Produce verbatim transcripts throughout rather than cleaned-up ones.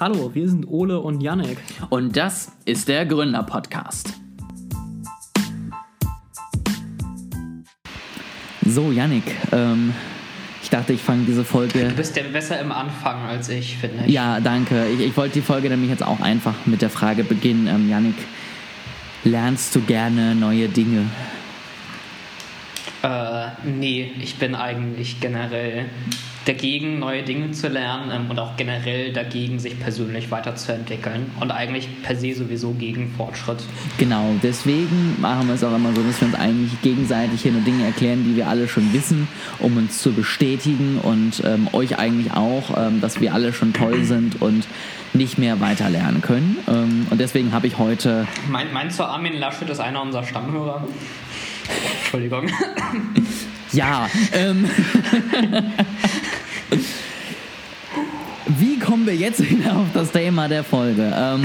Hallo, wir sind Ole und Janik. Und das ist der Gründer-Podcast. So, Janik, ähm, ich dachte, ich fange diese Folge... Du bist ja besser im Anfang als ich, finde ich. Ja, danke. Ich, ich wollte die Folge nämlich jetzt auch einfach mit der Frage beginnen. Ähm, Janik, lernst du gerne neue Dinge? Äh, nee, ich bin eigentlich generell dagegen, neue Dinge zu lernen ähm, und auch generell dagegen, sich persönlich weiterzuentwickeln und eigentlich per se sowieso gegen Fortschritt. Genau, deswegen machen wir es auch immer so, dass wir uns eigentlich gegenseitig hier nur Dinge erklären, die wir alle schon wissen, um uns zu bestätigen und ähm, euch eigentlich auch, ähm, dass wir alle schon toll sind und nicht mehr weiter lernen können. Ähm, und deswegen habe ich heute... Mein, meinst du, Armin Laschet ist einer unserer Stammhörer? Entschuldigung. Ja. Ähm, Wie kommen wir jetzt wieder auf das Thema der Folge? Ähm,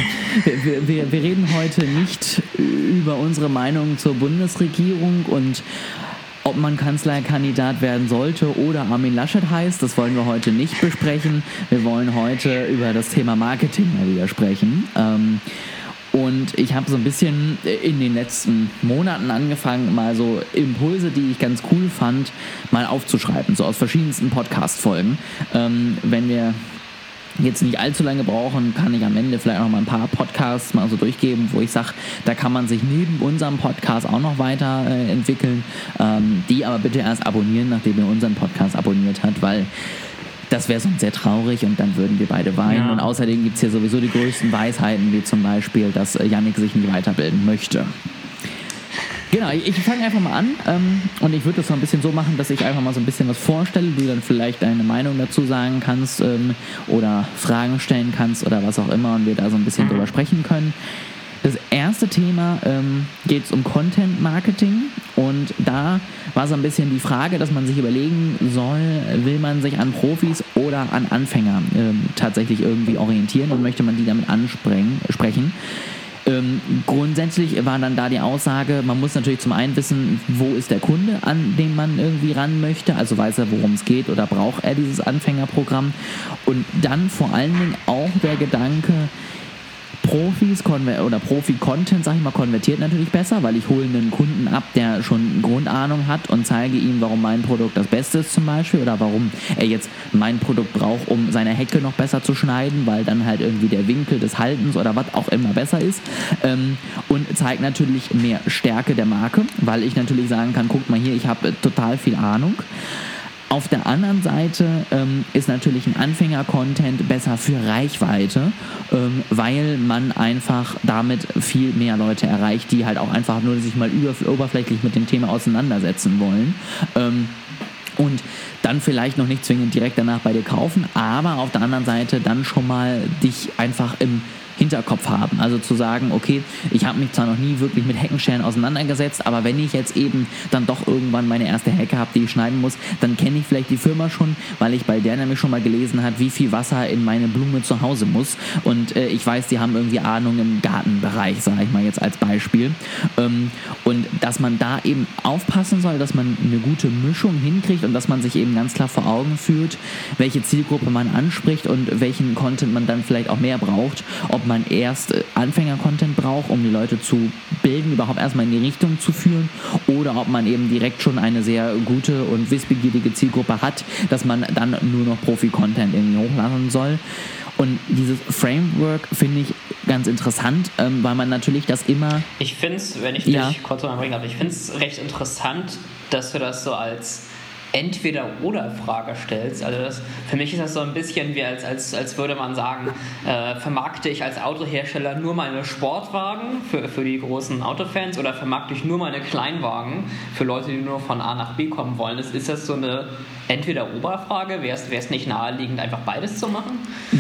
wir, wir, wir reden heute nicht über unsere Meinung zur Bundesregierung und ob man Kanzlerkandidat werden sollte oder Armin Laschet heißt. Das wollen wir heute nicht besprechen. Wir wollen heute über das Thema Marketing mal wieder sprechen. Ähm, Und ich habe so ein bisschen in den letzten Monaten angefangen, mal so Impulse, die ich ganz cool fand, mal aufzuschreiben, so aus verschiedensten Podcast-Folgen. Ähm, wenn wir jetzt nicht allzu lange brauchen, kann ich am Ende vielleicht noch mal ein paar Podcasts mal so durchgeben, wo ich sage, da kann man sich neben unserem Podcast auch noch weiter äh, entwickeln, ähm, die aber bitte erst abonnieren, nachdem ihr unseren Podcast abonniert habt, weil... Das wäre sonst sehr traurig und dann würden wir beide weinen. Ja. Und außerdem gibt es hier sowieso die größten Weisheiten, wie zum Beispiel, dass Janik sich nicht weiterbilden möchte. Genau, ich, ich fange einfach mal an ähm, und ich würde das so ein bisschen so machen, dass ich einfach mal so ein bisschen was vorstelle, du dann vielleicht deine Meinung dazu sagen kannst ähm, oder Fragen stellen kannst oder was auch immer und wir da so ein bisschen drüber sprechen können. Das erste Thema ähm, geht es um Content-Marketing und da war so ein bisschen die Frage, dass man sich überlegen soll, will man sich an Profis oder an Anfänger ähm, tatsächlich irgendwie orientieren und möchte man die damit ansprechen. Ähm, grundsätzlich war dann da die Aussage, man muss natürlich zum einen wissen, wo ist der Kunde, an dem man irgendwie ran möchte, also weiß er, worum es geht oder braucht er dieses Anfängerprogramm und dann vor allen Dingen auch der Gedanke, Profis konver- oder Profi-Content, sag ich mal, konvertiert natürlich besser, weil ich hole einen Kunden ab, der schon Grundahnung hat und zeige ihm, warum mein Produkt das Beste ist zum Beispiel oder warum er jetzt mein Produkt braucht, um seine Hecke noch besser zu schneiden, weil dann halt irgendwie der Winkel des Haltens oder was auch immer besser ist ähm, und zeigt natürlich mehr Stärke der Marke, weil ich natürlich sagen kann, guckt mal hier, ich habe total viel Ahnung. Auf der anderen Seite ähm, ist natürlich ein Anfänger-Content besser für Reichweite, ähm, weil man einfach damit viel mehr Leute erreicht, die halt auch einfach nur sich mal über- oberflächlich mit dem Thema auseinandersetzen wollen. Ähm, und dann vielleicht noch nicht zwingend direkt danach bei dir kaufen, aber auf der anderen Seite dann schon mal dich einfach im Hinterkopf haben. Also zu sagen, okay, ich habe mich zwar noch nie wirklich mit Heckenscheren auseinandergesetzt, aber wenn ich jetzt eben dann doch irgendwann meine erste Hecke habe, die ich schneiden muss, dann kenne ich vielleicht die Firma schon, weil ich bei der nämlich schon mal gelesen habe, wie viel Wasser in meine Blume zu Hause muss. Und äh, ich weiß, die haben irgendwie Ahnung im Gartenbereich, sage ich mal jetzt als Beispiel. Ähm, und dass man da eben aufpassen soll, dass man eine gute Mischung hinkriegt und dass man sich eben ganz klar vor Augen führt, welche Zielgruppe man anspricht und welchen Content man dann vielleicht auch mehr braucht, ob man erst Anfänger-Content braucht, um die Leute zu bilden, überhaupt erstmal in die Richtung zu führen oder ob man eben direkt schon eine sehr gute und wissbegierige Zielgruppe hat, dass man dann nur noch Profi-Content irgendwie hochladen soll. Und dieses Framework finde ich ganz interessant, ähm, weil man natürlich das immer... Ich finde es, wenn ich dich ja. kurz mal bringen darf, ich finde es recht interessant, dass du das so als Entweder-Oder-Frage stellst. Also das, für mich ist das so ein bisschen wie, als, als, als würde man sagen, äh, vermarkte ich als Autohersteller nur meine Sportwagen für, für die großen Autofans oder vermarkte ich nur meine Kleinwagen für Leute, die nur von A nach B kommen wollen. Ist, ist das so eine Entweder-Oder-Frage? Wäre es nicht naheliegend, einfach beides zu machen?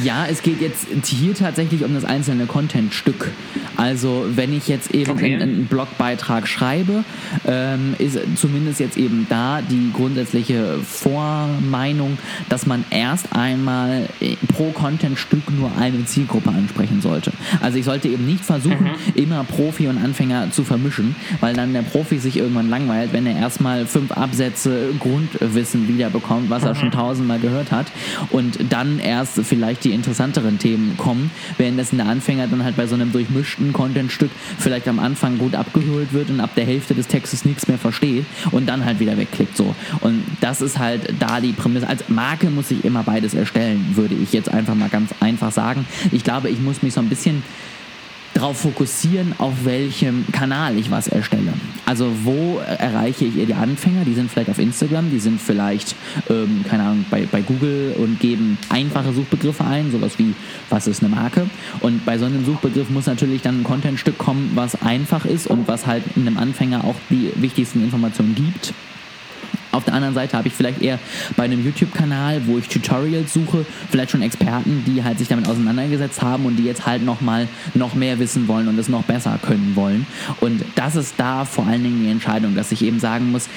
Ja, es geht jetzt hier tatsächlich um das einzelne Contentstück. Also wenn ich jetzt eben okay. einen, einen Blogbeitrag schreibe, ähm, ist zumindest jetzt eben da die grundsätzliche grundsätzliche Vormeinung, dass man erst einmal pro Contentstück nur eine Zielgruppe ansprechen sollte. Also ich sollte eben nicht versuchen, mhm. immer Profi und Anfänger zu vermischen, weil dann der Profi sich irgendwann langweilt, wenn er erstmal fünf Absätze Grundwissen wiederbekommt, was mhm. er schon tausendmal gehört hat, und dann erst vielleicht die interessanteren Themen kommen, währenddessen der Anfänger dann halt bei so einem durchmischten Contentstück vielleicht am Anfang gut abgeholt wird und ab der Hälfte des Textes nichts mehr versteht und dann halt wieder wegklickt. So. Und das ist halt da die Prämisse. Als Marke muss ich immer beides erstellen, würde ich jetzt einfach mal ganz einfach sagen. Ich glaube, ich muss mich so ein bisschen darauf fokussieren, auf welchem Kanal ich was erstelle. Also wo erreiche ich die Anfänger? Die sind vielleicht auf Instagram, die sind vielleicht, ähm, keine Ahnung, bei, bei Google und geben einfache Suchbegriffe ein, sowas wie, was ist eine Marke? Und bei so einem Suchbegriff muss natürlich dann ein Contentstück kommen, was einfach ist und was halt einem Anfänger auch die wichtigsten Informationen gibt. Auf der anderen Seite habe ich vielleicht eher bei einem YouTube-Kanal, wo ich Tutorials suche, vielleicht schon Experten, die halt sich damit auseinandergesetzt haben und die jetzt halt nochmal noch mehr wissen wollen und es noch besser können wollen. Und das ist da vor allen Dingen die Entscheidung, dass ich eben sagen muss,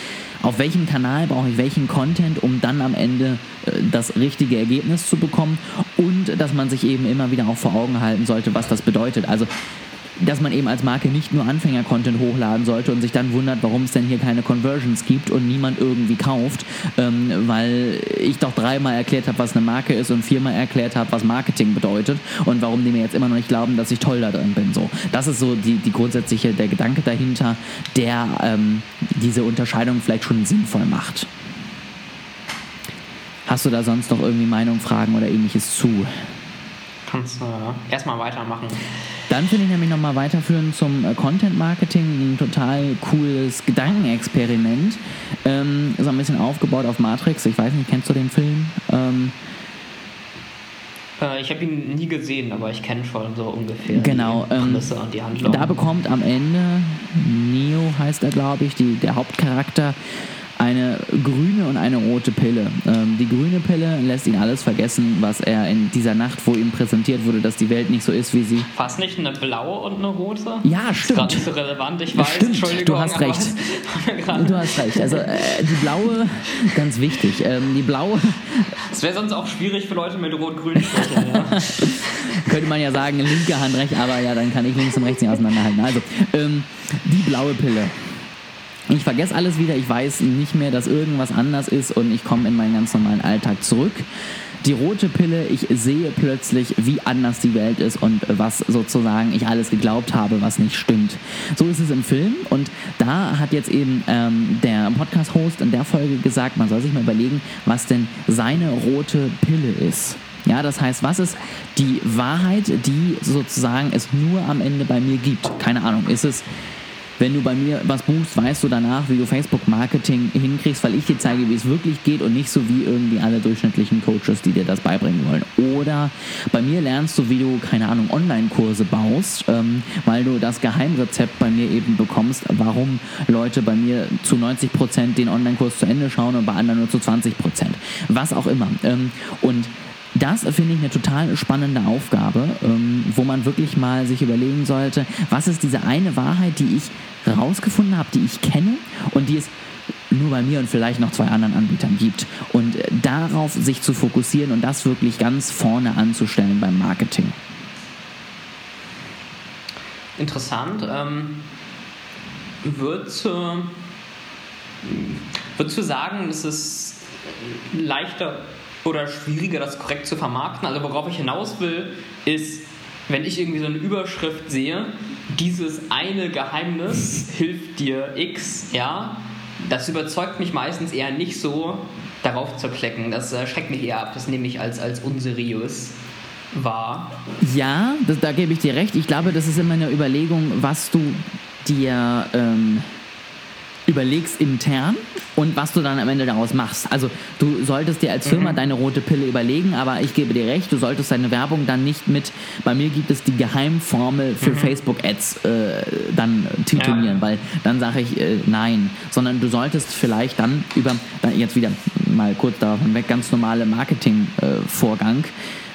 auf welchem Kanal brauche ich welchen Content, um dann am Ende äh, das richtige Ergebnis zu bekommen, und dass man sich eben immer wieder auch vor Augen halten sollte, was das bedeutet. Also dass man eben als Marke nicht nur Anfänger-Content hochladen sollte und sich dann wundert, warum es denn hier keine Conversions gibt und niemand irgendwie kauft, ähm, weil ich doch dreimal erklärt habe, was eine Marke ist und viermal erklärt habe, was Marketing bedeutet und warum die mir jetzt immer noch nicht glauben, dass ich toll da drin bin. So. Das ist so die, die grundsätzliche, der Gedanke dahinter, der ähm, diese Unterscheidung vielleicht schon sinnvoll macht. Hast du da sonst noch irgendwie Meinung, Fragen oder Ähnliches zu? Kannst du äh, erstmal weitermachen. Dann finde ich nämlich nochmal weiterführen zum äh, Content-Marketing, ein total cooles Gedankenexperiment. Ähm, so ein bisschen aufgebaut auf Matrix. Ich weiß nicht, kennst du den Film? Ähm, äh, ich habe ihn nie gesehen, aber ich kenne schon so ungefähr genau, die Prämisse ähm, und die Handlung. Da bekommt am Ende, Neo heißt er, glaube ich, die, der Hauptcharakter, eine grüne und eine rote Pille. Ähm, die grüne Pille lässt ihn alles vergessen, was er in dieser Nacht, wo ihm präsentiert wurde, dass die Welt nicht so ist, wie sie... Fast nicht eine blaue und eine rote? Ja, stimmt. Das ist gerade nicht so relevant, ich weiß. Stimmt. Entschuldigung. Du hast recht. Du hast recht. Also äh, die blaue, ganz wichtig, ähm, die blaue... Es wäre sonst auch schwierig für Leute mit rot-grünen Sprüchen, ja. Könnte man ja sagen, linke Hand, rechts, aber ja, dann kann ich links und rechts nicht auseinanderhalten. Also, ähm, die blaue Pille. Ich vergesse alles wieder, ich weiß nicht mehr, dass irgendwas anders ist und ich komme in meinen ganz normalen Alltag zurück. Die rote Pille, ich sehe plötzlich, wie anders die Welt ist und was sozusagen ich alles geglaubt habe, was nicht stimmt. So ist es im Film, und da hat jetzt eben ähm, der Podcast-Host in der Folge gesagt, man soll sich mal überlegen, was denn seine rote Pille ist. Ja, das heißt, was ist die Wahrheit, die sozusagen es nur am Ende bei mir gibt? Keine Ahnung, ist es... Wenn du bei mir was buchst, weißt du danach, wie du Facebook-Marketing hinkriegst, weil ich dir zeige, wie es wirklich geht und nicht so wie irgendwie alle durchschnittlichen Coaches, die dir das beibringen wollen. Oder bei mir lernst du, wie du, keine Ahnung, Online-Kurse baust, ähm, weil du das Geheimrezept bei mir eben bekommst, warum Leute bei mir zu neunzig Prozent den Online-Kurs zu Ende schauen und bei anderen nur zu zwanzig Prozent. Was auch immer. Ähm, und das finde ich eine total spannende Aufgabe, ähm, wo man wirklich mal sich überlegen sollte, was ist diese eine Wahrheit, die ich rausgefunden habe, die ich kenne und die es nur bei mir und vielleicht noch zwei anderen Anbietern gibt. Und äh, darauf sich zu fokussieren und das wirklich ganz vorne anzustellen beim Marketing. Interessant. Ähm, würdest du sagen, es ist leichter oder schwieriger, das korrekt zu vermarkten? Also worauf ich hinaus will, ist, wenn ich irgendwie so eine Überschrift sehe, dieses eine Geheimnis hilft dir X, ja, das überzeugt mich meistens eher nicht so, darauf zu klicken. Das schreckt mich eher ab, das nehme ich als, als unseriös wahr. Ja, das, da gebe ich dir recht. Ich glaube, das ist immer eine Überlegung, was du dir... Ähm überlegst intern und was du dann am Ende daraus machst. Also du solltest dir als Firma mhm. deine rote Pille überlegen, aber ich gebe dir recht, du solltest deine Werbung dann nicht mit, bei mir gibt es die Geheimformel für mhm. Facebook-Ads äh, dann titulieren, ja. Weil dann sage ich äh, nein, sondern du solltest vielleicht dann über, jetzt wieder mal kurz davon weg, ganz normale Marketing-Vorgang,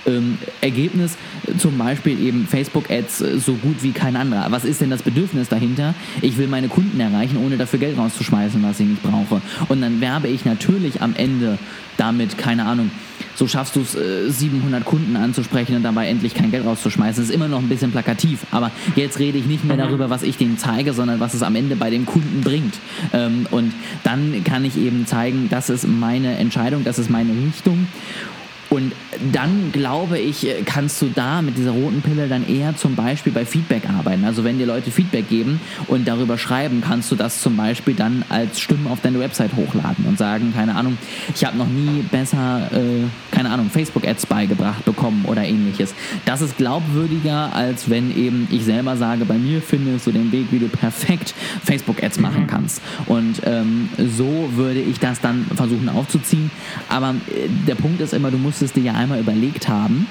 äh, ähm, Ergebnis, zum Beispiel eben Facebook-Ads so gut wie kein anderer. Was ist denn das Bedürfnis dahinter? Ich will meine Kunden erreichen, ohne dafür Geld rauszuschmeißen, was ich nicht brauche. Und dann werbe ich natürlich am Ende damit, keine Ahnung, so schaffst du es, äh, siebenhundert Kunden anzusprechen und dabei endlich kein Geld rauszuschmeißen. Das ist immer noch ein bisschen plakativ, aber jetzt rede ich nicht mehr darüber, was ich denen zeige, sondern was es am Ende bei dem Kunden bringt. Ähm, und dann kann ich eben zeigen, das ist meine Entscheidung, das ist meine Richtung. Und dann, glaube ich, kannst du da mit dieser roten Pille dann eher zum Beispiel bei Feedback arbeiten. Also wenn dir Leute Feedback geben und darüber schreiben, kannst du das zum Beispiel dann als Stimmen auf deine Website hochladen und sagen, keine Ahnung, ich habe noch nie besser, äh, keine Ahnung, Facebook-Ads beigebracht bekommen oder ähnliches. Das ist glaubwürdiger, als wenn eben ich selber sage, bei mir findest du den Weg, wie du perfekt Facebook-Ads machen kannst. Und ähm, so würde ich das dann versuchen aufzuziehen. Aber äh, der Punkt ist immer, du musst es dir ja einmal überlegt haben,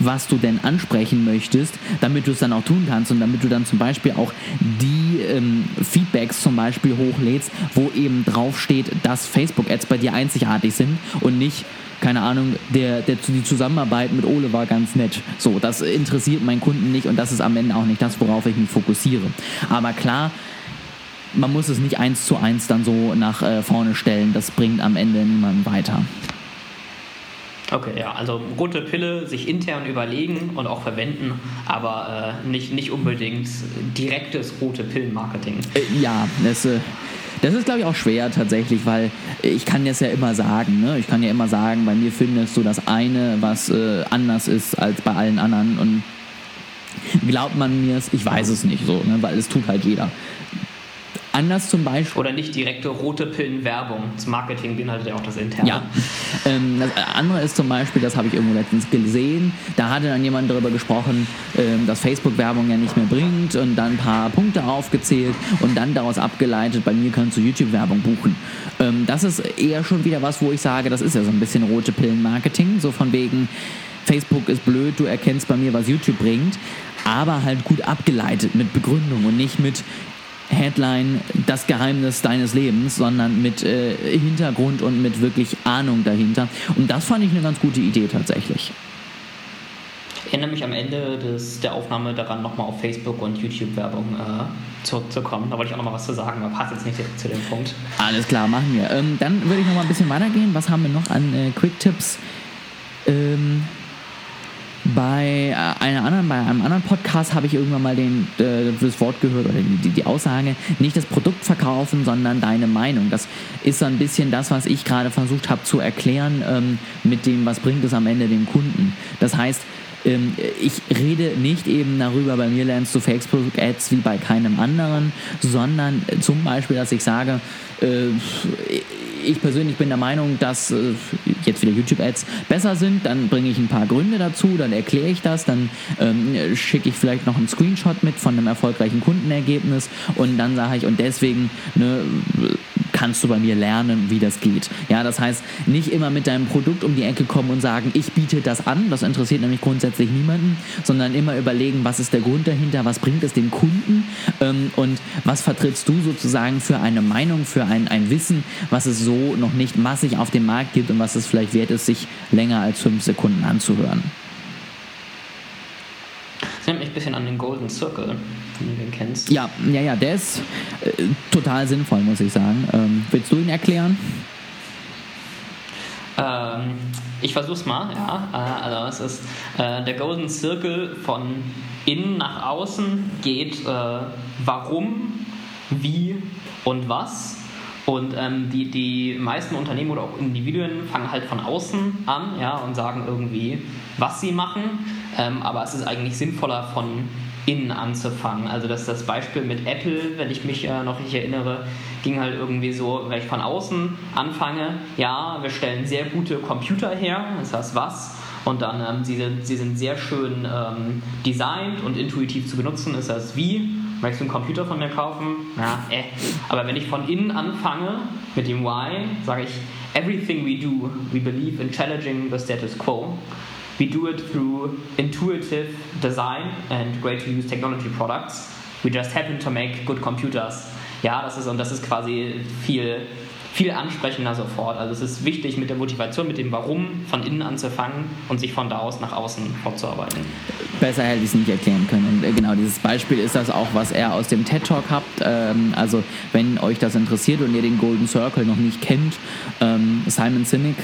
was du denn ansprechen möchtest, damit du es dann auch tun kannst und damit du dann zum Beispiel auch die ähm, Feedbacks zum Beispiel hochlädst, wo eben draufsteht, dass Facebook-Ads bei dir einzigartig sind und nicht, keine Ahnung, der, der, die Zusammenarbeit mit Ole war ganz nett. So, das interessiert meinen Kunden nicht und das ist am Ende auch nicht das, worauf ich mich fokussiere. Aber klar, man muss es nicht eins zu eins dann so nach äh, vorne stellen, das bringt am Ende niemanden weiter. Okay, ja, also rote Pille, sich intern überlegen und auch verwenden, aber äh, nicht, nicht unbedingt direktes rote Pillen-Marketing. Äh, ja, das, äh, das ist, glaube ich, auch schwer tatsächlich, weil ich kann das ja immer sagen, ne? Ich kann ja immer sagen, bei mir findest du das eine, was äh, anders ist als bei allen anderen und glaubt man mir es, ich weiß es nicht so, ne? Weil es tut halt jeder. Anders zum Beispiel. Oder nicht direkte rote Pillen-Werbung. Das Marketing beinhaltet ja auch das Interne. Ja. Ähm, das andere ist zum Beispiel, das habe ich irgendwo letztens gesehen, da hatte dann jemand darüber gesprochen, ähm, dass Facebook-Werbung ja nicht mehr bringt und dann ein paar Punkte aufgezählt und dann daraus abgeleitet, bei mir kannst du YouTube-Werbung buchen. Ähm, das ist eher schon wieder was, wo ich sage, das ist ja so ein bisschen rote Pillen-Marketing, so von wegen Facebook ist blöd, du erkennst bei mir, was YouTube bringt, aber halt gut abgeleitet mit Begründung und nicht mit Headline, das Geheimnis deines Lebens, sondern mit äh, Hintergrund und mit wirklich Ahnung dahinter. Und das fand ich eine ganz gute Idee tatsächlich. Ich erinnere mich am Ende des, der Aufnahme daran, nochmal auf Facebook- und YouTube-Werbung äh, zurückzukommen. Da wollte ich auch nochmal was zu sagen, aber passt jetzt nicht zu dem Punkt. Alles klar, machen wir. Ähm, dann würde ich nochmal ein bisschen weitergehen. Was haben wir noch an äh, Quick-Tipps? Ähm... Bei einer anderen, bei einem anderen Podcast habe ich irgendwann mal den, äh, das Wort gehört oder die, die Aussage, nicht das Produkt verkaufen, sondern deine Meinung. Das ist so ein bisschen das, was ich gerade versucht habe zu erklären, ähm, mit dem, was bringt es am Ende dem Kunden. Das heißt, ähm, ich rede nicht eben darüber, bei mir lernst du Facebook-Ads wie bei keinem anderen, sondern zum Beispiel, dass ich sage, äh, ich persönlich bin der Meinung, dass jetzt wieder YouTube-Ads besser sind, dann bringe ich ein paar Gründe dazu, dann erkläre ich das, dann ähm, schicke ich vielleicht noch einen Screenshot mit von einem erfolgreichen Kundenergebnis und dann sage ich, und deswegen ne, kannst du bei mir lernen, wie das geht. Ja, das heißt, nicht immer mit deinem Produkt um die Ecke kommen und sagen, ich biete das an, das interessiert nämlich grundsätzlich niemanden, sondern immer überlegen, was ist der Grund dahinter, was bringt es dem Kunden ähm, und was vertrittst du sozusagen für eine Meinung, für ein, ein Wissen, was es so noch nicht massig auf den Markt gibt und was es vielleicht wert ist, sich länger als fünf Sekunden anzuhören. Das nimmt mich ein bisschen an den Golden Circle, wenn du den kennst. Ja, ja, ja, der ist äh, total sinnvoll, muss ich sagen. Ähm, willst du ihn erklären? Ähm, ich versuch's mal, ja. Äh, also es ist äh, der Golden Circle von innen nach außen geht äh, warum, wie und was. Und ähm, die, die meisten Unternehmen oder auch Individuen fangen halt von außen an, ja, und sagen irgendwie, was sie machen. Ähm, aber es ist eigentlich sinnvoller, von innen anzufangen. Also das, das Beispiel mit Apple, wenn ich mich äh, noch nicht erinnere, ging halt irgendwie so, wenn ich von außen anfange, ja, wir stellen sehr gute Computer her, das heißt was. Und dann, ähm, sie, sie sind sehr schön ähm, designt und intuitiv zu benutzen, das heißt wie. Möchtest du einen Computer von mir kaufen? Ja, eh. Aber wenn ich von innen anfange mit dem Why, sage ich, everything we do, we believe in challenging the status quo. We do it through intuitive design and great to use technology products. We just happen to make good computers. Ja, das ist, und das ist quasi viel viel ansprechender sofort. Also es ist wichtig, mit der Motivation, mit dem Warum von innen anzufangen und sich von da aus nach außen fortzuarbeiten. Besser hätte ich es nicht erklären können. Und genau, dieses Beispiel ist das auch, was er aus dem TED-Talk habt. Also wenn euch das interessiert und ihr den Golden Circle noch nicht kennt, Simon Sinek,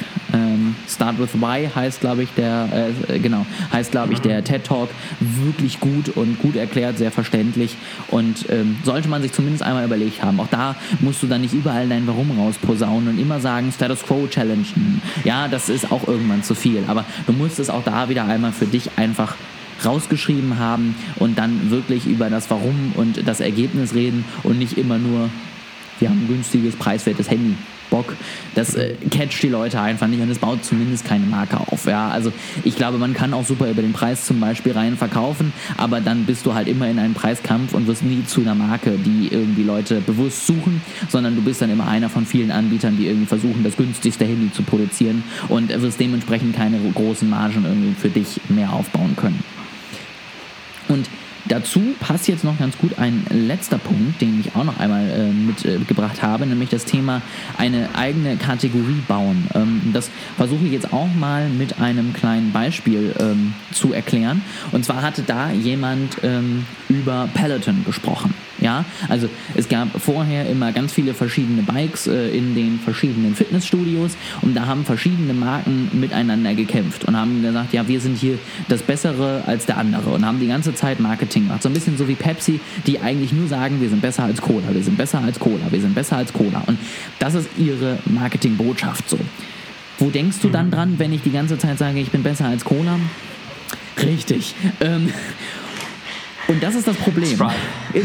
Start with Why heißt, glaube ich, der äh, genau, heißt, glaube ich, der TED-Talk, wirklich gut und gut erklärt, sehr verständlich und ähm, sollte man sich zumindest einmal überlegt haben. Auch da musst du dann nicht überall dein Warum rausposaunen und immer sagen, Status Quo challengen. Ja, das ist auch irgendwann zu viel, aber du musst es auch da wieder einmal für dich einfach rausgeschrieben haben und dann wirklich über das Warum und das Ergebnis reden und nicht immer nur, wir haben ein günstiges, preiswertes Handy. Bock, das äh, catcht die Leute einfach nicht und es baut zumindest keine Marke auf. Ja? Also ich glaube, man kann auch super über den Preis zum Beispiel rein verkaufen, aber dann bist du halt immer in einem Preiskampf und wirst nie zu einer Marke, die irgendwie Leute bewusst suchen, sondern du bist dann immer einer von vielen Anbietern, die irgendwie versuchen, das günstigste Handy zu produzieren und wirst dementsprechend keine großen Margen irgendwie für dich mehr aufbauen können. Und dazu passt jetzt noch ganz gut ein letzter Punkt, den ich auch noch einmal äh, mitgebracht äh, habe, nämlich das Thema eine eigene Kategorie bauen. Ähm, das versuche ich jetzt auch mal mit einem kleinen Beispiel ähm, zu erklären. Und zwar hatte da jemand ähm, über Peloton gesprochen. Ja, also es gab vorher immer ganz viele verschiedene Bikes äh, in den verschiedenen Fitnessstudios und da haben verschiedene Marken miteinander gekämpft und haben gesagt, ja, wir sind hier das Bessere als der andere und haben die ganze Zeit Marketing gemacht. So ein bisschen so wie Pepsi, die eigentlich nur sagen, wir sind besser als Cola, wir sind besser als Cola, wir sind besser als Cola. Und das ist ihre Marketingbotschaft so. Wo denkst du dann dran, wenn ich die ganze Zeit sage, ich bin besser als Cola? Richtig. Ähm... Und das ist das Problem. Sprite.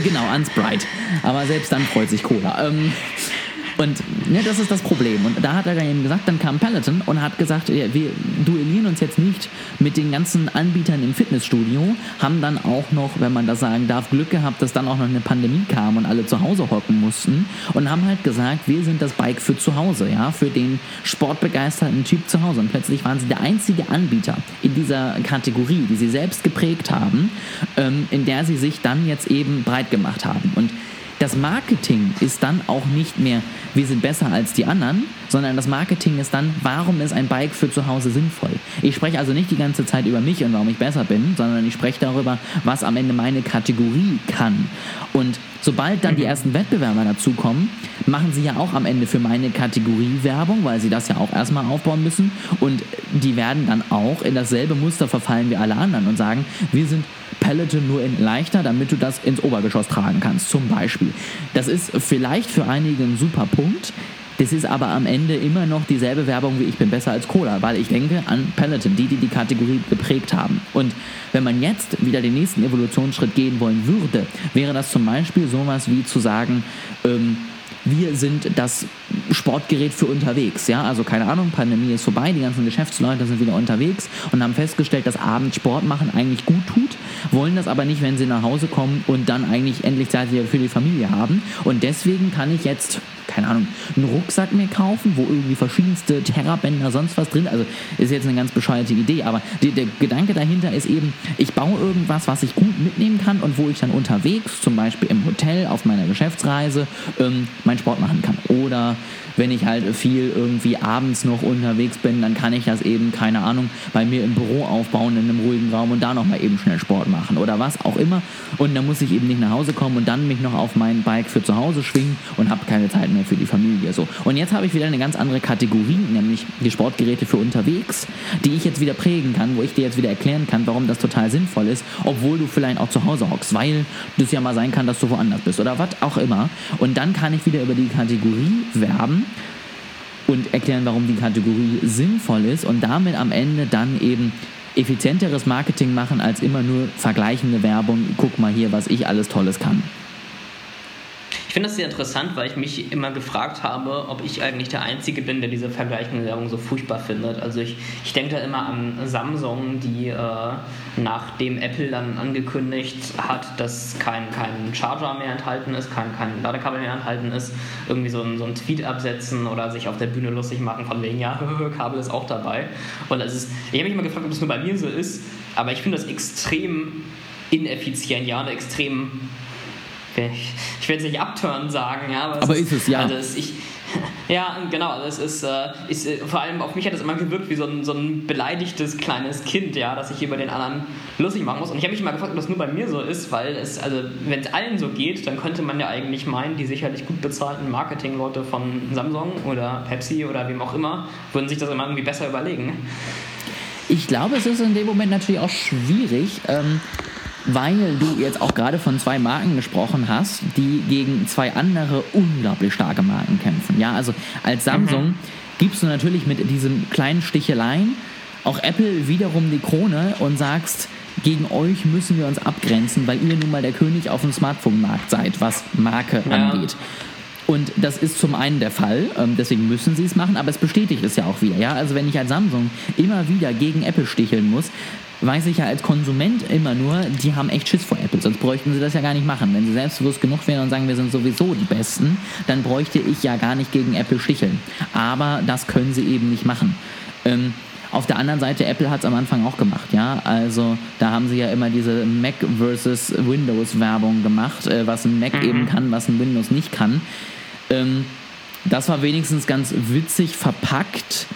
Genau, an Sprite. Aber selbst dann freut sich Cola. Ähm, und ne, das ist das Problem. Und da hat er dann eben gesagt, dann kam Peloton und hat gesagt, ja, wir duellieren uns jetzt nicht mit den ganzen Anbietern im Fitnessstudio, haben dann auch noch, wenn man das sagen darf, Glück gehabt, dass dann auch noch eine Pandemie kam und alle zu Hause hocken mussten und haben halt gesagt, wir sind das Bike für zu Hause, ja, für den sportbegeisterten Typ zu Hause. Und plötzlich waren sie der einzige Anbieter in dieser Kategorie, die sie selbst geprägt haben, ähm, in der sie sich dann jetzt eben breit gemacht haben. Und das Marketing ist dann auch nicht mehr, wir sind besser als die anderen, sondern das Marketing ist dann, warum ist ein Bike für zu Hause sinnvoll? Ich spreche also nicht die ganze Zeit über mich und warum ich besser bin, sondern ich spreche darüber, was am Ende meine Kategorie kann. Und sobald dann die ersten Wettbewerber dazukommen, machen sie ja auch am Ende für meine Kategorie Werbung, weil sie das ja auch erstmal aufbauen müssen. Und die werden dann auch in dasselbe Muster verfallen wie alle anderen und sagen, wir sind Peloton nur in leichter, damit du das ins Obergeschoss tragen kannst, zum Beispiel. Das ist vielleicht für einige ein super Punkt, das ist aber am Ende immer noch dieselbe Werbung wie ich bin besser als Cola, weil ich denke an Peloton, die, die die Kategorie geprägt haben. Und wenn man jetzt wieder den nächsten Evolutionsschritt gehen wollen würde, wäre das zum Beispiel sowas wie zu sagen, ähm, wir sind das Sportgerät für unterwegs, ja, also keine Ahnung, Pandemie ist vorbei, die ganzen Geschäftsleute sind wieder unterwegs und haben festgestellt, dass abends Sport machen eigentlich gut tut, wollen das aber nicht, wenn sie nach Hause kommen und dann eigentlich endlich Zeit für die Familie haben und deswegen kann ich jetzt, keine Ahnung, einen Rucksack mir kaufen, wo irgendwie verschiedenste Terrabänder, sonst was drin, also ist jetzt eine ganz bescheuerte Idee, aber die, der Gedanke dahinter ist eben, ich baue irgendwas, was ich gut mitnehmen kann und wo ich dann unterwegs, zum Beispiel im Hotel, auf meiner Geschäftsreise, ähm, meinen Sport machen kann. Oder wenn ich halt viel irgendwie abends noch unterwegs bin, dann kann ich das eben, keine Ahnung, bei mir im Büro aufbauen, in einem ruhigen Raum und da nochmal eben schnell Sport machen oder was auch immer. Und dann muss ich eben nicht nach Hause kommen und dann mich noch auf mein Bike für zu Hause schwingen und habe keine Zeit mehr für die Familie. So. Und jetzt habe ich wieder eine ganz andere Kategorie, nämlich die Sportgeräte für unterwegs, die ich jetzt wieder prägen kann, wo ich dir jetzt wieder erklären kann, warum das total sinnvoll ist, obwohl du vielleicht auch zu Hause hockst, weil das ja mal sein kann, dass du woanders bist oder was auch immer. Und dann kann ich wieder über die Kategorie werben und erklären, warum die Kategorie sinnvoll ist und damit am Ende dann eben effizienteres Marketing machen als immer nur vergleichende Werbung, guck mal hier, was ich alles Tolles kann. Ich finde das sehr interessant, weil ich mich immer gefragt habe, ob ich eigentlich der Einzige bin, der diese vergleichende Werbung so furchtbar findet. Also ich, ich denke da immer an Samsung, die äh, nachdem Apple dann angekündigt hat, dass kein, kein Charger mehr enthalten ist, kein, kein Ladekabel mehr enthalten ist, irgendwie so ein, so ein Tweet absetzen oder sich auf der Bühne lustig machen von wegen, ja, Kabel ist auch dabei. Und das ist, ich habe mich immer gefragt, ob das nur bei mir so ist, aber ich finde das extrem ineffizient, ja, und extrem... Ich, ich will jetzt nicht abturnen sagen, ja, aber, aber es ist es, ja. Also es, ich, Ja, genau. Das ist, äh, ist äh, vor allem auf mich hat das immer gewirkt wie so ein, so ein beleidigtes kleines Kind, ja, dass ich über den anderen lustig machen muss. Und ich habe mich immer gefragt, ob das nur bei mir so ist, weil es, also wenn es allen so geht, dann könnte man ja eigentlich meinen, die sicherlich gut bezahlten Marketingleute von Samsung oder Pepsi oder wem auch immer, würden sich das immer irgendwie besser überlegen. Ich glaube, es ist in dem Moment natürlich auch schwierig, ähm, weil du jetzt auch gerade von zwei Marken gesprochen hast, die gegen zwei andere unglaublich starke Marken kämpfen. Ja, also als Samsung mhm. gibst du natürlich mit diesen kleinen Sticheleien auch Apple wiederum die Krone und sagst, gegen euch müssen wir uns abgrenzen, weil ihr nun mal der König auf dem Smartphone-Markt seid, was Marke ja. angeht. Und das ist zum einen der Fall, deswegen müssen sie es machen, aber es bestätigt es ja auch wieder. Ja? Also wenn ich als Samsung immer wieder gegen Apple sticheln muss, weiß ich ja als Konsument immer nur, die haben echt Schiss vor Apple, sonst bräuchten sie das ja gar nicht machen. Wenn sie selbstbewusst genug wären und sagen, wir sind sowieso die Besten, dann bräuchte ich ja gar nicht gegen Apple sticheln. Aber das können sie eben nicht machen. Ähm, auf der anderen Seite, Apple hat es am Anfang auch gemacht, ja, also da haben sie ja immer diese Mac versus Windows Werbung gemacht, äh, was ein Mac eben kann, was ein Windows nicht kann. Ähm, das war wenigstens ganz witzig verpackt.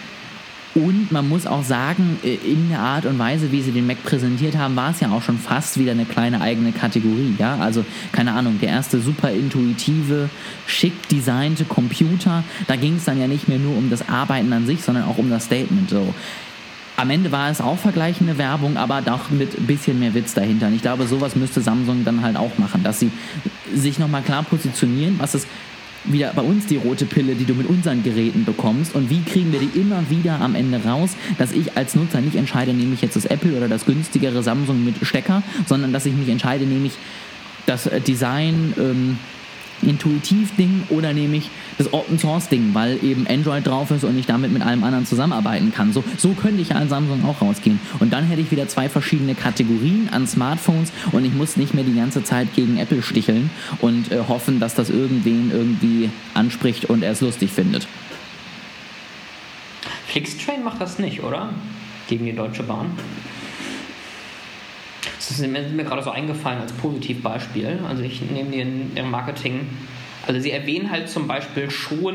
Und man muss auch sagen, in der Art und Weise, wie sie den Mac präsentiert haben, war es ja auch schon fast wieder eine kleine eigene Kategorie. Ja? Also, keine Ahnung, der erste super intuitive, schick designte Computer, da ging es dann ja nicht mehr nur um das Arbeiten an sich, sondern auch um das Statement. So. Am Ende war es auch vergleichende Werbung, aber doch mit ein bisschen mehr Witz dahinter. Und ich glaube, sowas müsste Samsung dann halt auch machen, dass sie sich nochmal klar positionieren, was es wieder bei uns die rote Pille, die du mit unseren Geräten bekommst, und wie kriegen wir die immer wieder am Ende raus, dass ich als Nutzer nicht entscheide, nehme ich jetzt das Apple oder das günstigere Samsung mit Stecker, sondern dass ich mich entscheide, nehme ich das Design ähm, intuitiv Ding oder nehme ich das Open Source Ding, weil eben Android drauf ist und ich damit mit allem anderen zusammenarbeiten kann. So, so könnte ich ja an Samsung auch rausgehen. Und dann hätte ich wieder zwei verschiedene Kategorien an Smartphones und ich muss nicht mehr die ganze Zeit gegen Apple sticheln und äh, hoffen, dass das irgendwen irgendwie anspricht und er es lustig findet. Flixtrain macht das nicht, oder? Gegen die Deutsche Bahn. Das ist mir, mir gerade so eingefallen als Positivbeispiel. Also ich nehme den, den Marketing, also sie erwähnen halt zum Beispiel schon,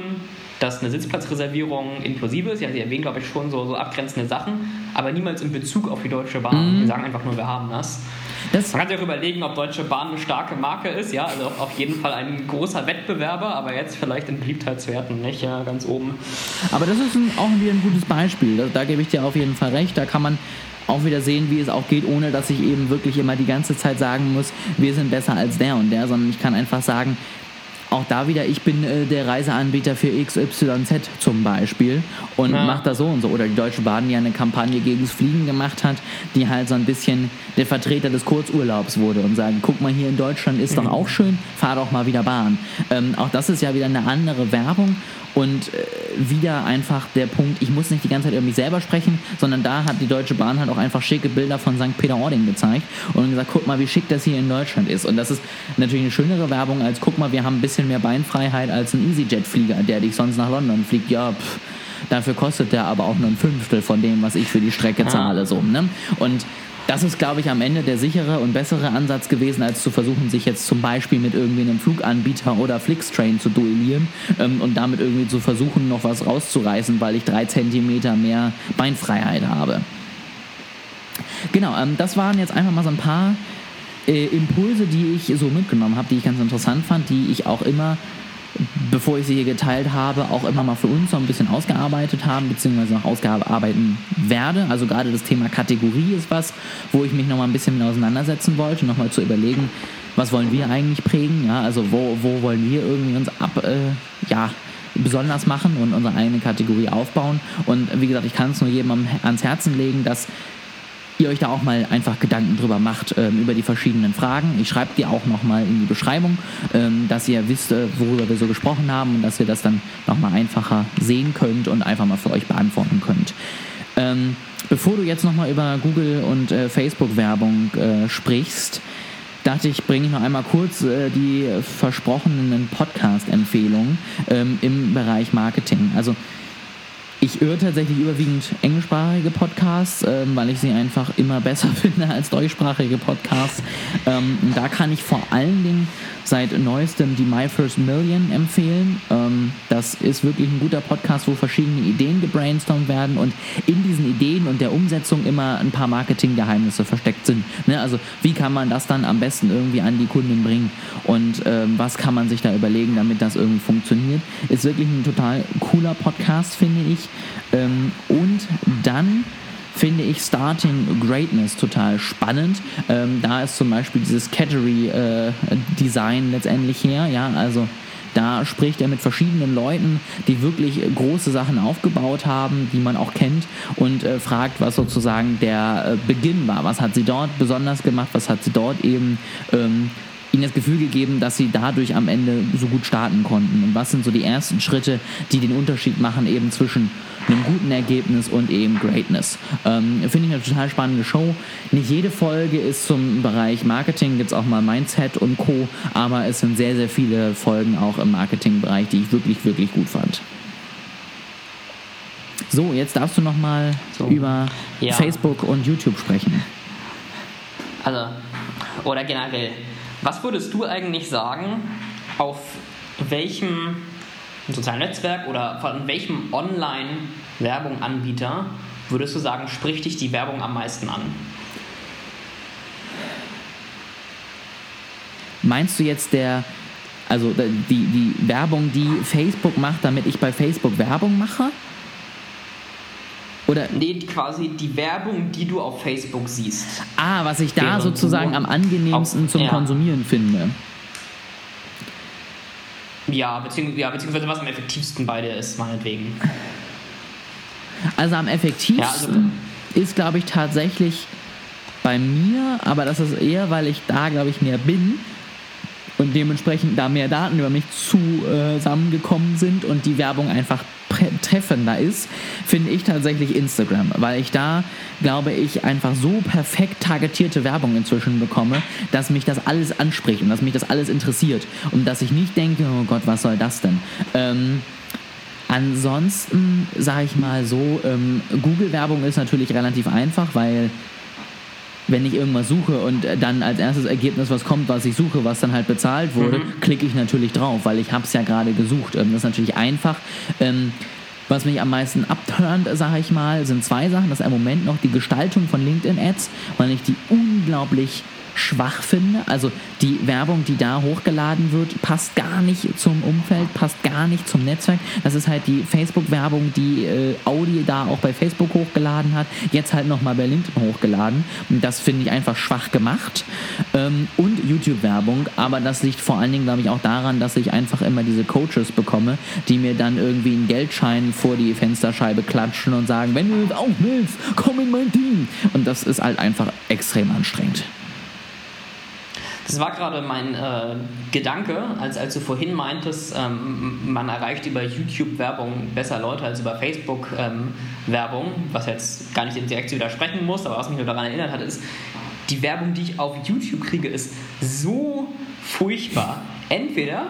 dass eine Sitzplatzreservierung inklusive ist. Ja, sie erwähnen, glaube ich, schon so, so abgrenzende Sachen, aber niemals in Bezug auf die Deutsche Bahn. Mhm. Sie sagen einfach nur, wir haben das. das. Man kann sich auch überlegen, ob Deutsche Bahn eine starke Marke ist. Ja, also auf jeden Fall ein großer Wettbewerber, aber jetzt vielleicht in Beliebtheitswerten nicht, ja, ganz oben. Aber das ist ein, auch wieder ein gutes Beispiel. Da, da gebe ich dir auf jeden Fall recht. Da kann man auch wieder sehen, wie es auch geht, ohne dass ich eben wirklich immer die ganze Zeit sagen muss, wir sind besser als der und der, sondern ich kann einfach sagen, auch da wieder, ich bin äh, der Reiseanbieter für X Y Z zum Beispiel und ja. mache das so und so. Oder die Deutsche Bahn, die ja eine Kampagne gegens Fliegen gemacht hat, die halt so ein bisschen der Vertreter des Kurzurlaubs wurde und sagen, guck mal, hier in Deutschland ist mhm. doch auch schön, fahr doch mal wieder Bahn. Ähm, auch das ist ja wieder eine andere Werbung und äh, wieder einfach der Punkt, ich muss nicht die ganze Zeit über mich selber sprechen, sondern da hat die Deutsche Bahn halt auch einfach schicke Bilder von Sankt Peter-Ording gezeigt und gesagt, guck mal, wie schick das hier in Deutschland ist. Und das ist natürlich eine schönere Werbung als, guck mal, wir haben ein bisschen mehr Beinfreiheit als ein EasyJet-Flieger, der dich sonst nach London fliegt. Ja, pff, dafür kostet der aber auch nur ein Fünftel von dem, was ich für die Strecke zahle. So, ne? Und das ist, glaube ich, am Ende der sichere und bessere Ansatz gewesen, als zu versuchen, sich jetzt zum Beispiel mit irgendwie einem Fluganbieter oder Flixtrain zu duellieren ähm, und damit irgendwie zu versuchen, noch was rauszureißen, weil ich drei Zentimeter mehr Beinfreiheit habe. Genau, ähm, das waren jetzt einfach mal so ein paar Äh, Impulse, die ich so mitgenommen habe, die ich ganz interessant fand, die ich auch immer, bevor ich sie hier geteilt habe, auch immer mal für uns so ein bisschen ausgearbeitet haben, beziehungsweise noch ausgearbeiten werde. Also gerade das Thema Kategorie ist was, wo ich mich nochmal ein bisschen mit auseinandersetzen wollte, nochmal zu überlegen, was wollen wir eigentlich prägen, ja, also wo, wo wollen wir irgendwie uns ab, äh, ja, besonders machen und unsere eigene Kategorie aufbauen. Und wie gesagt, ich kann es nur jedem ans Herzen legen, dass ihr euch da auch mal einfach Gedanken drüber macht, ähm, über die verschiedenen Fragen. Ich schreibe die auch nochmal in die Beschreibung, ähm, dass ihr wisst, äh, worüber wir so gesprochen haben und dass ihr das dann nochmal einfacher sehen könnt und einfach mal für euch beantworten könnt. Ähm, bevor du jetzt nochmal über Google und äh, Facebook-Werbung äh, sprichst, dachte ich, bringe ich noch einmal kurz äh, die versprochenen Podcast-Empfehlungen ähm, im Bereich Marketing. Also Ich höre tatsächlich überwiegend englischsprachige Podcasts, ähm, weil ich sie einfach immer besser finde als deutschsprachige Podcasts. Ähm, da kann ich vor allen Dingen seit neuestem die My First Million empfehlen. Ähm, das ist wirklich ein guter Podcast, wo verschiedene Ideen gebrainstormt werden und in diesen Ideen und der Umsetzung immer ein paar Marketinggeheimnisse versteckt sind. Ne? Also wie kann man das dann am besten irgendwie an die Kunden bringen und ähm, was kann man sich da überlegen, damit das irgendwie funktioniert. Ist wirklich ein total cooler Podcast, finde ich. Ähm, und dann finde ich Starting Greatness total spannend. Ähm, da ist zum Beispiel dieses Category-Design äh, letztendlich her. Ja, also da spricht er mit verschiedenen Leuten, die wirklich große Sachen aufgebaut haben, die man auch kennt, und äh, fragt, was sozusagen der äh, Beginn war. Was hat sie dort besonders gemacht? Was hat sie dort eben ähm, ihnen das Gefühl gegeben, dass sie dadurch am Ende so gut starten konnten? Und was sind so die ersten Schritte, die den Unterschied machen eben zwischen einem guten Ergebnis und eben Greatness? Ähm, finde ich eine total spannende Show. Nicht jede Folge ist zum Bereich Marketing, gibt es auch mal Mindset und Co., aber es sind sehr, sehr viele Folgen auch im Marketingbereich, die ich wirklich, wirklich gut fand. So, jetzt darfst du nochmal so. über ja. Facebook und YouTube sprechen. Also, oder generell, was würdest du eigentlich sagen, auf welchem sozialen Netzwerk oder von welchem Online-Werbung-Anbieter würdest du sagen, spricht dich die Werbung am meisten an? Meinst du jetzt der, also die, die Werbung, die Facebook macht, damit ich bei Facebook Werbung mache? Oder? Nee, quasi die Werbung, die du auf Facebook siehst. Ah, was ich da sozusagen am angenehmsten auf, zum ja. Konsumieren finde. Ja, beziehungs- ja, beziehungsweise was am effektivsten bei dir ist, meinetwegen. Also am effektivsten ja, also, ist, glaube ich, tatsächlich bei mir, aber das ist eher, weil ich da, glaube ich, mehr bin und dementsprechend da mehr Daten über mich zusammengekommen sind und die Werbung einfach treffender ist, finde ich tatsächlich Instagram, weil ich da, glaube ich, einfach so perfekt targetierte Werbung inzwischen bekomme, dass mich das alles anspricht und dass mich das alles interessiert und dass ich nicht denke, oh Gott, was soll das denn? Ähm, ansonsten sage ich mal so, ähm, Google-Werbung ist natürlich relativ einfach, weil wenn ich irgendwas suche und dann als erstes Ergebnis, was kommt, was ich suche, was dann halt bezahlt wurde, mhm. klicke ich natürlich drauf, weil ich habe es ja gerade gesucht. Das ist natürlich einfach. Was mich am meisten abturnt, sage ich mal, sind zwei Sachen. Das ist im Moment noch die Gestaltung von LinkedIn-Ads, weil ich die unglaublich schwach finde. Also die Werbung, die da hochgeladen wird, passt gar nicht zum Umfeld, passt gar nicht zum Netzwerk. Das ist halt die Facebook-Werbung, die äh, Audi da auch bei Facebook hochgeladen hat, jetzt halt nochmal bei LinkedIn hochgeladen. Und das finde ich einfach schwach gemacht. Ähm, und YouTube-Werbung, aber das liegt vor allen Dingen, glaube ich, auch daran, dass ich einfach immer diese Coaches bekomme, die mir dann irgendwie einen Geldschein vor die Fensterscheibe klatschen und sagen, wenn du das auch willst, komm in mein Team. Und das ist halt einfach extrem anstrengend. Das war gerade mein äh, Gedanke, als, als du vorhin meintest, ähm, man erreicht über YouTube-Werbung besser Leute als über Facebook-Werbung, ähm, was jetzt gar nicht direkt zu widersprechen muss, aber was mich nur daran erinnert hat, ist, die Werbung, die ich auf YouTube kriege, ist so furchtbar. Entweder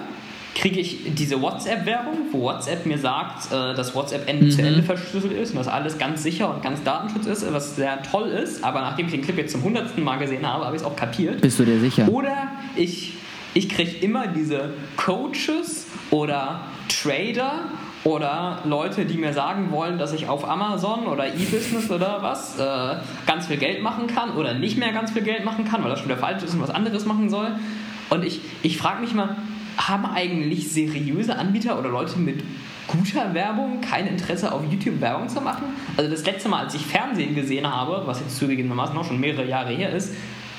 kriege ich diese WhatsApp-Werbung, wo WhatsApp mir sagt, äh, dass WhatsApp Ende mhm. zu Ende verschlüsselt ist und dass alles ganz sicher und ganz Datenschutz ist, was sehr toll ist, aber nachdem ich den Clip jetzt zum hundertsten Mal gesehen habe, habe ich es auch kapiert. Bist du dir sicher? Oder ich, ich kriege immer diese Coaches oder Trader oder Leute, die mir sagen wollen, dass ich auf Amazon oder E-Business oder was äh, ganz viel Geld machen kann oder nicht mehr ganz viel Geld machen kann, weil das schon wieder falsch ist und was anderes machen soll. Und ich, ich frage mich mal, haben eigentlich seriöse Anbieter oder Leute mit guter Werbung kein Interesse, auf YouTube Werbung zu machen? Also das letzte Mal, als ich Fernsehen gesehen habe, was jetzt zugegebenermaßen auch schon mehrere Jahre her ist,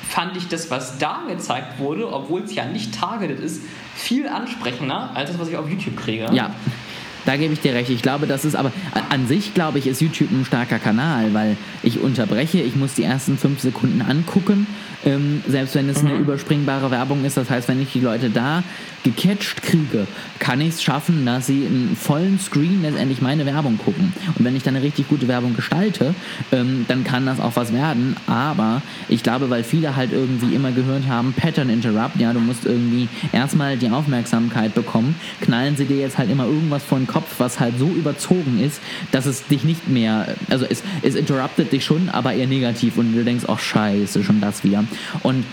fand ich das, was da gezeigt wurde, obwohl es ja nicht targeted ist, viel ansprechender als das, was ich auf YouTube kriege. Ja, da gebe ich dir recht. Ich glaube, das ist aber an sich, glaube ich, ist YouTube ein starker Kanal, weil ich unterbreche, ich muss die ersten fünf Sekunden angucken, ähm, selbst wenn es mhm. eine überspringbare Werbung ist. Das heißt, wenn ich die Leute da gecatcht kriege, kann ich es schaffen, dass sie im vollen Screen letztendlich meine Werbung gucken. Und wenn ich dann eine richtig gute Werbung gestalte, ähm, dann kann das auch was werden. Aber ich glaube, weil viele halt irgendwie immer gehört haben, Pattern Interrupt, ja, du musst irgendwie erstmal die Aufmerksamkeit bekommen, knallen sie dir jetzt halt immer irgendwas vor den Kopf, was halt so überzogen ist, dass es dich nicht mehr, also es, es interruptet dich schon, aber eher negativ und du denkst, oh scheiße, schon das wieder. Und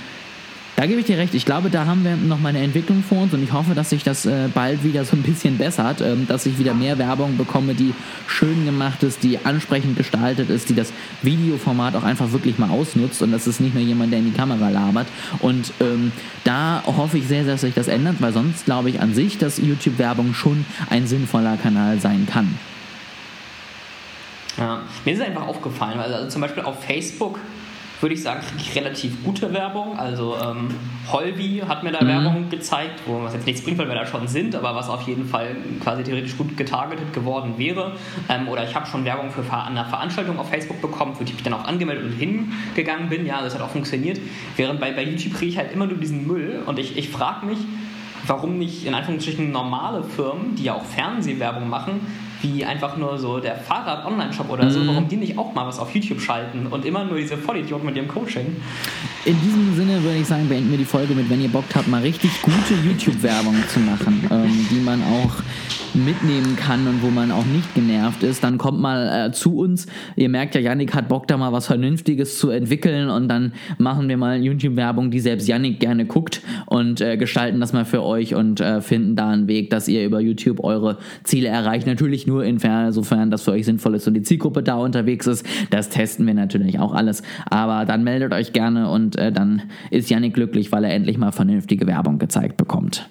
da gebe ich dir recht, ich glaube, da haben wir noch mal eine Entwicklung vor uns und ich hoffe, dass sich das äh, bald wieder so ein bisschen bessert, ähm, dass ich wieder mehr Werbung bekomme, die schön gemacht ist, die ansprechend gestaltet ist, die das Videoformat auch einfach wirklich mal ausnutzt und das ist nicht nur jemand, der in die Kamera labert. Und ähm, da hoffe ich sehr, dass sich das ändert, weil sonst glaube ich an sich, dass YouTube-Werbung schon ein sinnvoller Kanal sein kann. Ja, mir ist einfach aufgefallen, weil also zum Beispiel auf Facebook würde ich sagen, kriege ich relativ gute Werbung. Also ähm, Holby hat mir da mhm. Werbung gezeigt, wo was jetzt nichts bringt, weil wir da schon sind, aber was auf jeden Fall quasi theoretisch gut getargetet geworden wäre. Ähm, oder ich habe schon Werbung für eine Veranstaltung auf Facebook bekommen, für die ich dann auch angemeldet und hingegangen bin. Ja, das hat auch funktioniert. Während bei, bei YouTube kriege ich halt immer nur diesen Müll und ich, ich frage mich, warum nicht in Anführungsstrichen normale Firmen, die ja auch Fernsehwerbung machen, wie einfach nur so der Fahrrad-Online-Shop oder so, warum die nicht auch mal was auf YouTube schalten und immer nur diese Vollidioten mit ihrem Coaching. In diesem Sinne würde ich sagen, beenden wir die Folge mit, wenn ihr Bock habt, mal richtig gute YouTube-Werbung zu machen, ähm, die man auch mitnehmen kann und wo man auch nicht genervt ist, dann kommt mal äh, zu uns. Ihr merkt ja, Janik hat Bock, da mal was Vernünftiges zu entwickeln und dann machen wir mal YouTube-Werbung, die selbst Janik gerne guckt und äh, gestalten das mal für euch und äh, finden da einen Weg, dass ihr über YouTube eure Ziele erreicht. Natürlich nur insofern das für euch sinnvoll ist und die Zielgruppe da unterwegs ist. Das testen wir natürlich auch alles, aber dann meldet euch gerne und äh, dann ist Janik glücklich, weil er endlich mal vernünftige Werbung gezeigt bekommt.